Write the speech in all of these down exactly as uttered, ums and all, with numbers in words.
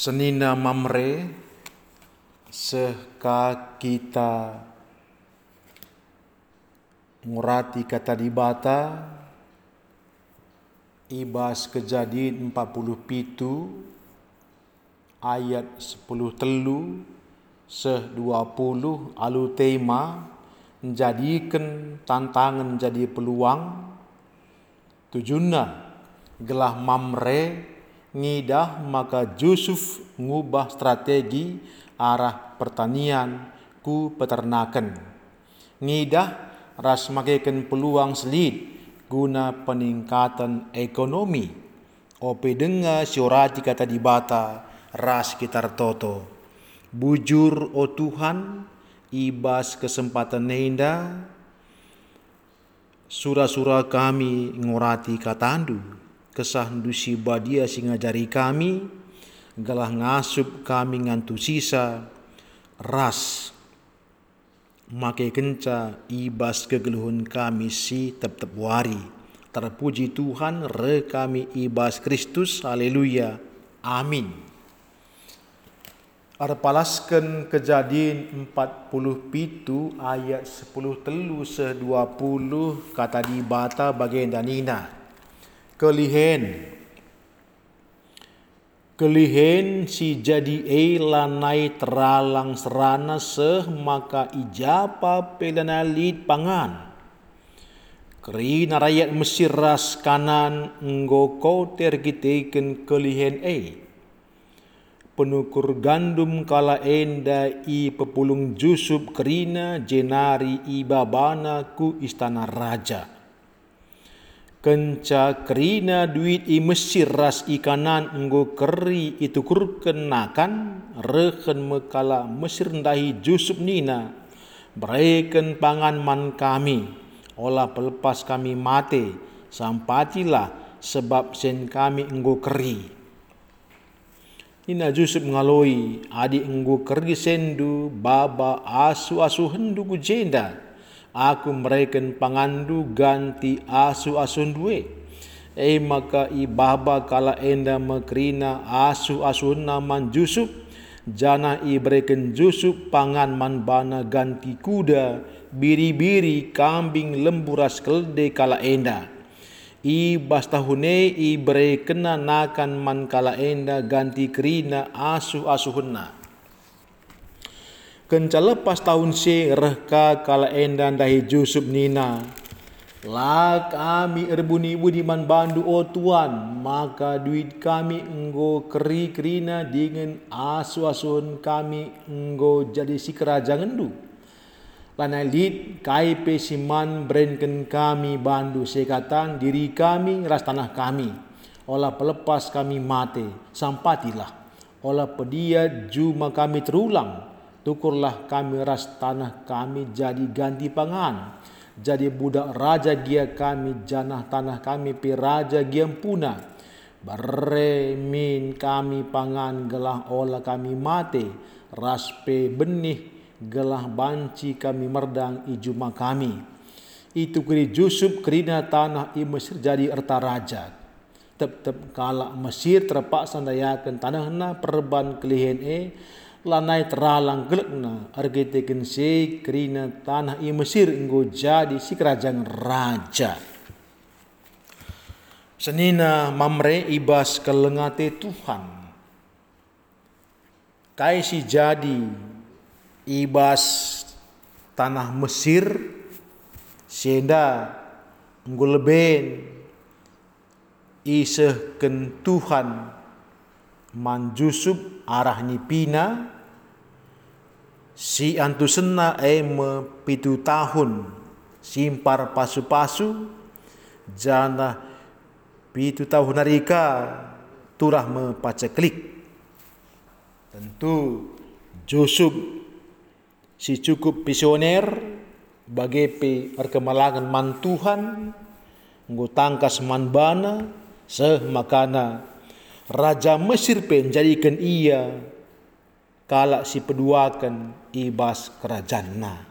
Senina mamre seka kita ngurati kata dibata ibas Kejadian empat puluh pitu ayat sepuluh telu seh dua puluh alu tema menjadikan tantangan jadi peluang tujuna gelah mamre ngidah maka Yusuf ngubah strategi arah pertanian ku peternakan ngidah ras makekan peluang selit guna peningkatan ekonomi ope denga syurati kata dibata ras kitar toto bujur o Tuhan ibas kesempatan nenda sura-sura kami ngurati katandu kesah ndusi badia singajari kami galah ngasup kami ngantu sisa ras make kenca ibas kegeluhun kami si tep-tep wari. Terpuji Tuhan re kami ibas Kristus. Haleluya. Amin. Arpalaskan Kejadian empat puluh pitu ayat sepuluh telu se dua puluh kata dibata bagian danina. Kelihen. Kelihen si jadi elanai teralang serana seh maka ijapa pelanalit pangan. Kerina rakyat Mesir ras kanan nggoko tergiteken kelihen e. Penukur gandum kala enda i pepulung Yusuf kerina jenari ibabana ku istana raja. Kenca kerina duit i Mesir ras ikanan enggo keri itu kurkenakan reken mekala Mesir ndahi Yusuf nina bereken pangan man kami olah pelepas kami mate sampatilah sebab sen kami enggo keri nina Yusuf ngaloi adik enggo keri sendu baba asu-asu henduku jenda aku mereken pangandu ganti asu-asun duwe. E maka ibaba kala enda mekrina asu-asun naman Yusuf. Jana ibreken Yusuf pangan manbana ganti kuda. Biri-biri kambing lemburas kelde kala enda. Ibas tahune ibrekena nakan man kala enda ganti krina asu-asunna. Kenca lepas tahun si rehka kala endan dahi Yusuf nina. La kami erbuni budiman bandu o Tuhan. Maka duit kami enggo keri kerina dengan asu-asun kami enggo jadi si kerajaan endu. Lanalit kai pesiman brandken kami bandu sekatan diri kami ras tanah kami. Olah pelepas kami mate sampatilah. Olah pedia juma kami terulang. Tukurlah kami ras tanah kami jadi ganti pangan. Jadi budak raja gia kami janah tanah kami pi raja gia empuna. Beremin kami pangan gelah olah kami mate. Raspe benih gelah banci kami merdang ijuma kami. Itu kiri Yusuf kerina tanah i Mesir jadi erta raja. Tep-tep kalak Mesir terpaksa dayakan tanahna perban kelihen e. Lanai teralang gelekna argitekin si kerina tanah i Mesir enggo jadi si kerajaan raja. Senina mamre ibas kelengate Tuhan. Kai si jadi ibas tanah Mesir senda enggo leben isehken Tuhan. Man Yusuf arah nipina si antusena eme pitu tahun simpar pasu-pasu jana pitu tahun narika turah mepaceklik. Tentu Yusuf si cukup visioner bagepe perkemalangan man Tuhan nggo tangkas man bana seh makana Raja Mesir pen jadikan ia kalak si peduakan ibas kerajana.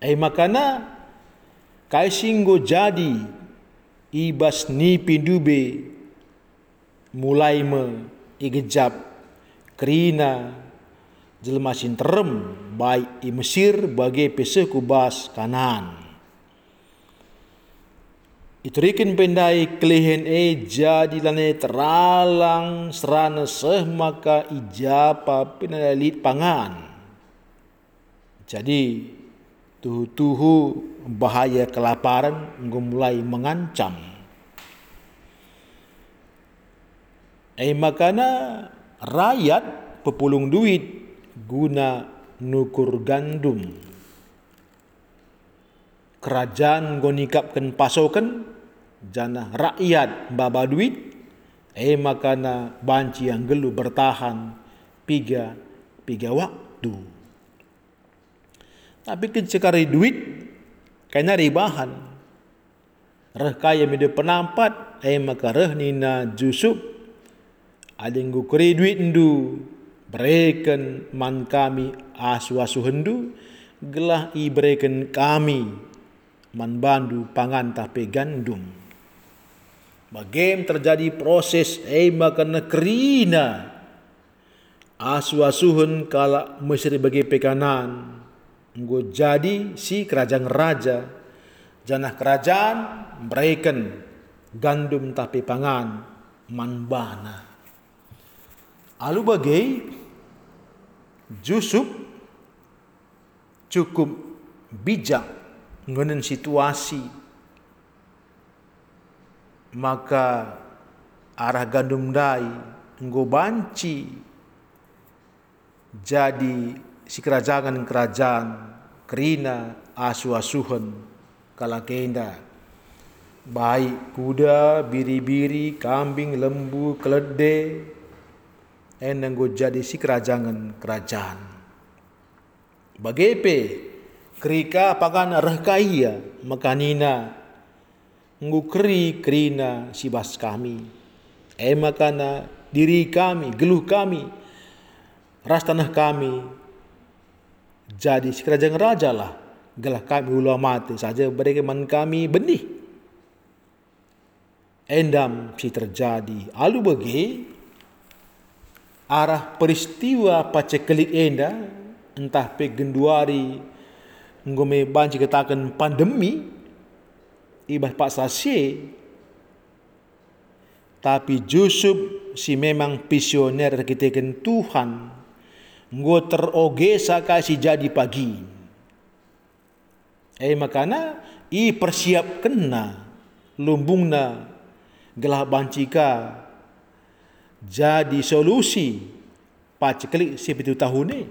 Eh makana kai singgo jadi ibas ni pindube mulai me igejab kerina jelema sinterem baik di Mesir bagi peseh kubas kanan. Iturikin pendai kelihen e jadi lane teralang serana seh maka ijapa penalit pangan. Jadi tuhu-tuhu bahaya kelaparan mulai mengancam. E makana rakyat pepulung duit guna nukur gandum. Kerajaan gonikapkan pasokan jana rakyat baba duit eh makana banci yang gelu bertahan piga piga waktu tapi kecekari duit kena ribahan reh kaya mide penampat eh maka reh nina jusub adeng gukri duit ndu bereken man kami aswasu hendu gelah ibreken kami man bandu pangan tapi gandum. Bagem terjadi proses eh makana kerina aswasuhun kala Mesir bagi pekanan nggo jadi si kerajaan raja janah kerajaan bereken gandum tapi pangan man bana. Alu bagai Yusuf cukup bijak ngenen situasi maka arah gandum dai nggo banci jadi si kerajaan-kerajaan kerina asu-asuhan kala kenda baik kuda, biri-biri, kambing, lembu, keledai enang nggo jadi si kerajaan-kerajaan bagepe kerika pakan reh kaya makanina ngukri kerina sibas kami eh makana diri kami geluh kami ras tanah kami jadi si kerajaan raja lah gelah kami ulah mati saja beriman kami benih endam si terjadi alu bagi arah peristiwa pacekelik enda entah pe genduari ngome banci katakan pandemi ibah pak sasye tapi Yusuf si memang visioner kitaken Tuhan nggo terogesa kasih jadi pagi eh makana i persiap kena lumbungna gelah bancika jadi solusi paceklik sepitu tahune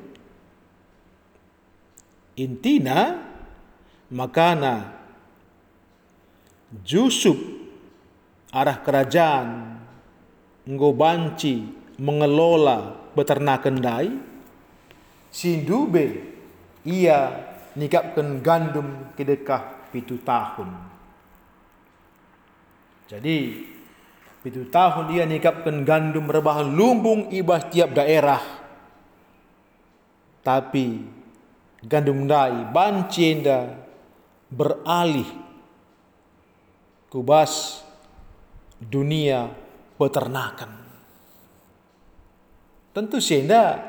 intina makana Yusuf arah kerajaan nggo banci mengelola beternakan dai sindube ia nikapkan gandum kedekah pitu tahun jadi pitu tahun ia nikapkan gandum rebahan lumbung ibas tiap daerah tapi gandum dai bancenda beralih kubas dunia peternakan. Tentu senda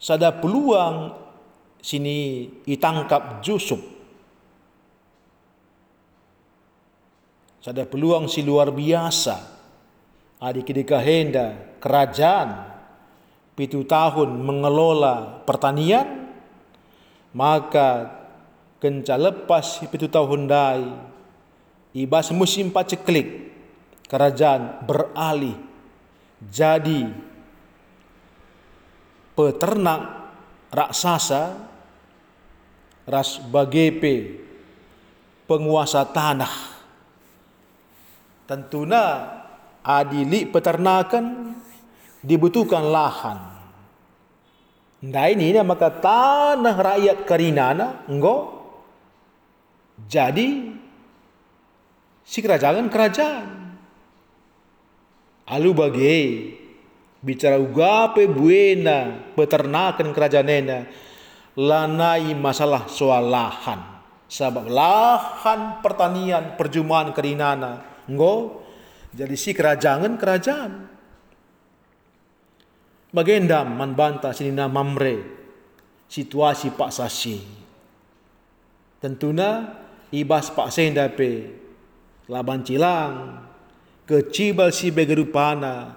sada peluang sini ditangkap Yusuf. Sada peluang si luar biasa. Adik-adik henda kerajaan pitu tahun mengelola pertanian maka kenca lepas pitu tahun dai ibas musim paceklik kerajaan beralih jadi peternak raksasa ras bagepe penguasa tanah tentuna adili peternakan dibutuhkan lahan. Nah ini maka tanah rakyat karinana enggo jadi si kerajaan kerajaan. Alu bagai bicara ugape buena peternakan kerajaan nena lanai masalah soal lahan. Sebab lahan pertanian perjumaan karinana enggo jadi si kerajaan kerajaan. Bagendam membantah sinina mamre situasi Pak Sasi. Tentuna ibas Pak Sendape laban cilang kecibal si begerupana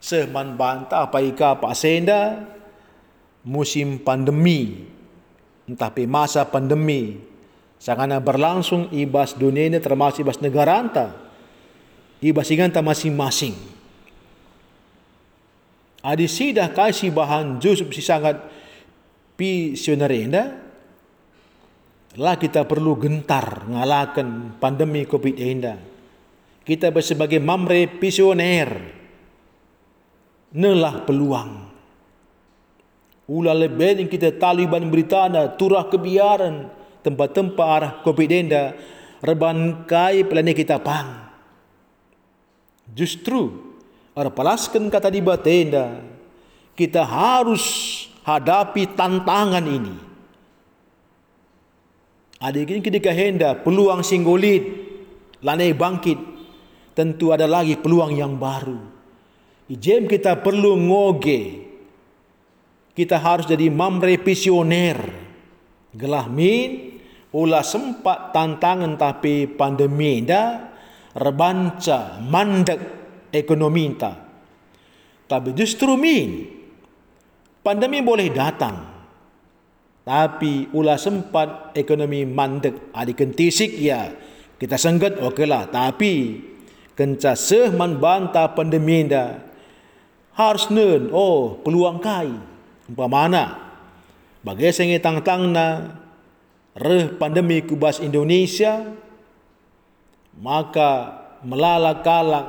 seman bantah apa ika Pak Senda musim pandemi entah pe masa pandemi sangana berlangsung ibas dunia ini termasuk ibas negara anta. Ibas inganta masing-masing. Adi sidah kasih bahan Yusuf si sangat visionary anda. Lah kita perlu gentar ngalahkan pandemi COVID anda. Kita sebagai mamre visioner. Nelah peluang. Ulah lebih yang kita Taliban berita anda turah kebiaran tempat-tempat arah COVID anda rebankai planet kita pang. Justru, arpalaskan kata di batenda, kita harus hadapi tantangan ini. Adik-adik kita kahenda, peluang singgolit, lanai bangkit, tentu ada lagi peluang yang baru. Ijem kita perlu ngoge, kita harus jadi mamre visioner. Gelahmin, ulah sempat tantangan tapi pandemi dah, rebanca mandak ekonomi kita. Tapi justru min pandemi boleh datang, tapi ulah sempat ekonomi mandak adik kentisik ya kita senggat okelah. Tapi kenca seh membantah pandemi dah harus nen oh peluang kai umpamana bagai sengi tangtangna reh pandemi kubas Indonesia. Maka melala kalak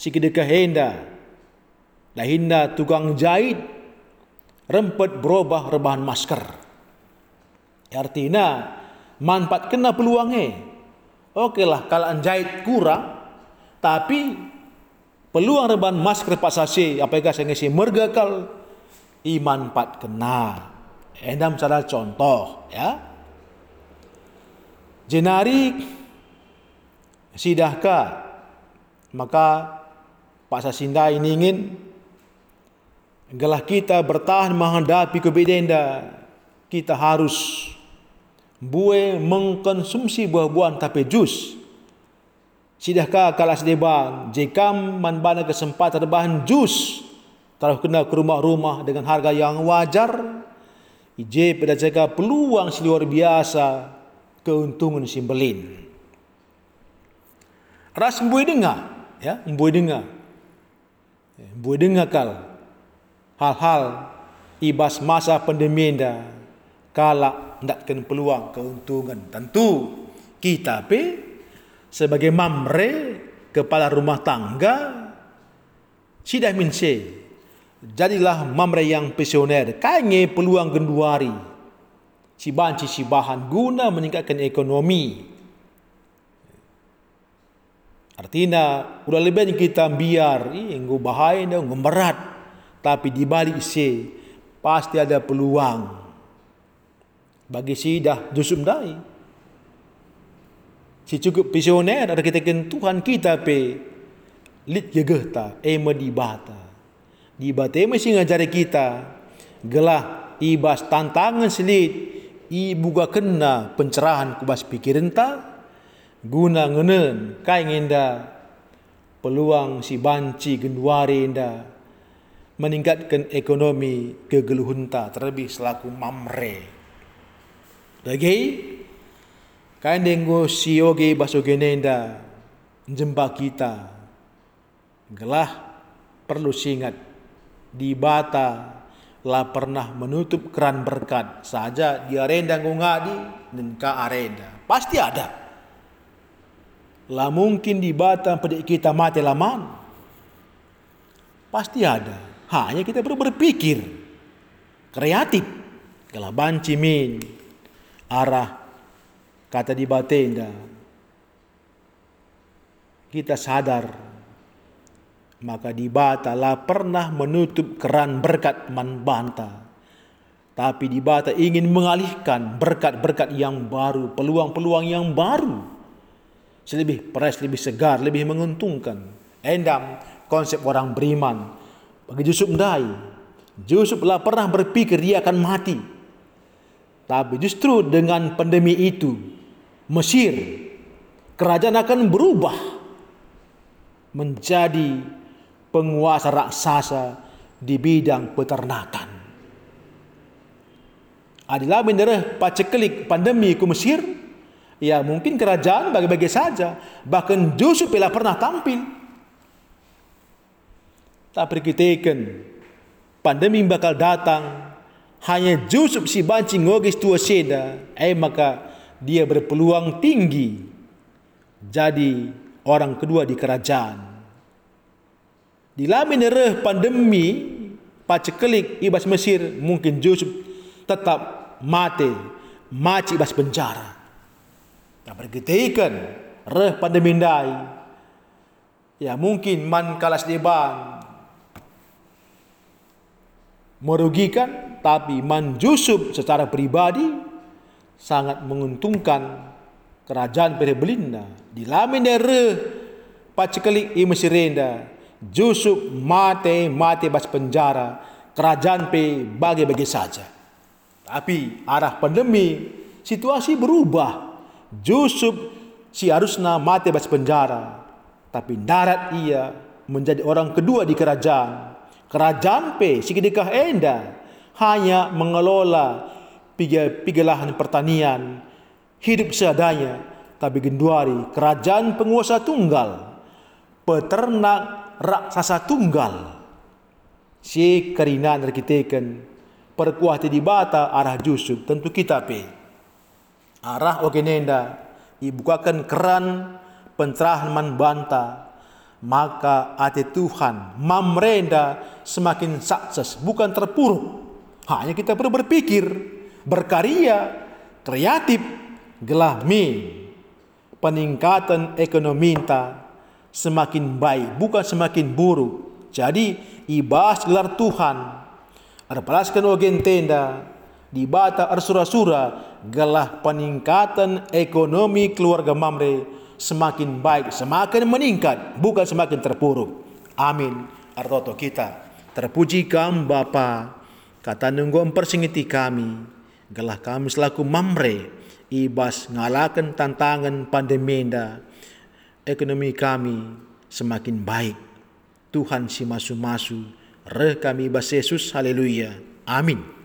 sikidika henda lahinda tukang jahit rempet berubah rebahan masker. Artinya manfaat kena peluangnya. Okelah kalaan jahit kurang, tapi peluang rebahan masker pasasi apakah saya ngisi mergakal iman pat kena. Endam salah contoh ya. Jenarik sidahkah maka Pak Sasinda ini ingin gelah kita bertahan menghadapi kebedenda, kita harus buah mengkonsumsi buah-buahan tapi jus. Sidahkah kalas deban jika manbana kesempatan rebahan jus taruh kena ke rumah-rumah dengan harga yang wajar. Ije pada jaga peluang si luar biasa keuntungan simbelin. Ras mbui dengar, ya, mbui dengar, mbui dengar kal hal-hal ibas masa pandemi dah kalak ndakkan peluang keuntungan. Tentu kita pe sebagai mamre kepala rumah tangga sidah minse jadilah mamre yang visioner kange peluang genduari si banci si bahan guna meningkatkan ekonomi. Artinya, udah lebih kita biar, inggu bahaya, inggu merat. Tapi dibalik si, pasti ada peluang. Bagi si dah jusum dai. Si cukup visioner, ada kita kena Tuhan kita pe. Lid gegeta, ema dibata. Dibata ema si ngajari kita. Gelah, ibas tantangan selit. Ibu gak kena pencerahan kubas pikiran tak. Guna ngenen kain inda peluang si banci genduari inda meningkatkan ekonomi kegeluhunta terlebih selaku mamre. Lagi kain denggo sioge basogene inda jemba kita gelah perlu singat di bata la pernah menutup keran berkat saja di arenda ngungadi dan ka arenda pasti ada. Lah mungkin di batang pedik kita mati laman. Pasti ada. Hanya kita perlu berpikir. Kreatif. Kalau banci min. Arah. Kata di batenda. Kita sadar. Maka di batalah pernah menutup keran berkat manbanta. Tapi di bata ingin mengalihkan berkat-berkat yang baru. Peluang-peluang yang baru. Lebih fresh, lebih segar, lebih menguntungkan. Endam konsep orang beriman. Bagi Yusuf mendai Yusuf telah pernah berpikir dia akan mati. Tapi justru dengan pandemi itu, Mesir, kerajaan akan berubah menjadi penguasa raksasa di bidang peternakan. Adalah benar paceklik pandemi ke Mesir, ya mungkin kerajaan bagi-bagi saja. Bahkan Yusuf telah pernah tampil. Tak perkitakan pandemi bakal datang. Hanya Yusuf si banci ngogis tua seda, eh maka dia berpeluang tinggi jadi orang kedua di kerajaan. Dila menerah pandemi paceklik ibas Mesir, mungkin Yusuf tetap mati, maci bas penjara. Nah, berketikan reh pandemindai, ya mungkin man kalas deban merugikan, tapi man Yusuf secara pribadi sangat menguntungkan kerajaan Perbelinda. Di lamin reh pacikalik i Mesirenda, Yusuf mati mati bas penjara, kerajaan pe bagi-bagi saja. Tapi arah pandemi, situasi berubah. Yusuf si harusnya mati bas penjara, tapi darat ia menjadi orang kedua di kerajaan. Kerajaan P, si kedekah enda, hanya mengelola piga-piga lahan pertanian, hidup seadanya. Tapi genduari, kerajaan penguasa tunggal, peternak raksasa tunggal. Si kerinaan terkitakan perkuah di bata arah Yusuf, tentu kita pe arah okenenda dibukakan keran pencerahan man banta, maka ati Tuhan mamrenda semakin sukses bukan terpuruk. Hanya kita perlu berpikir, berkarya kreatif, gelahmi peningkatan ekonomi ta semakin baik bukan semakin buruk. Jadi ibas gelar Tuhan arpalaskan ogen tenda di bata arsura-sura galah peningkatan ekonomi keluarga mamre semakin baik, semakin meningkat bukan semakin terpuruk. Amin. Artoto kita terpuji kam Bapa, kata nunggu mempersingiti kami galah kami selaku mamre ibas ngalakan tantangan pandemenda, ekonomi kami semakin baik. Tuhan si masu-masu reh kami bas Yesus, haleluya, amin.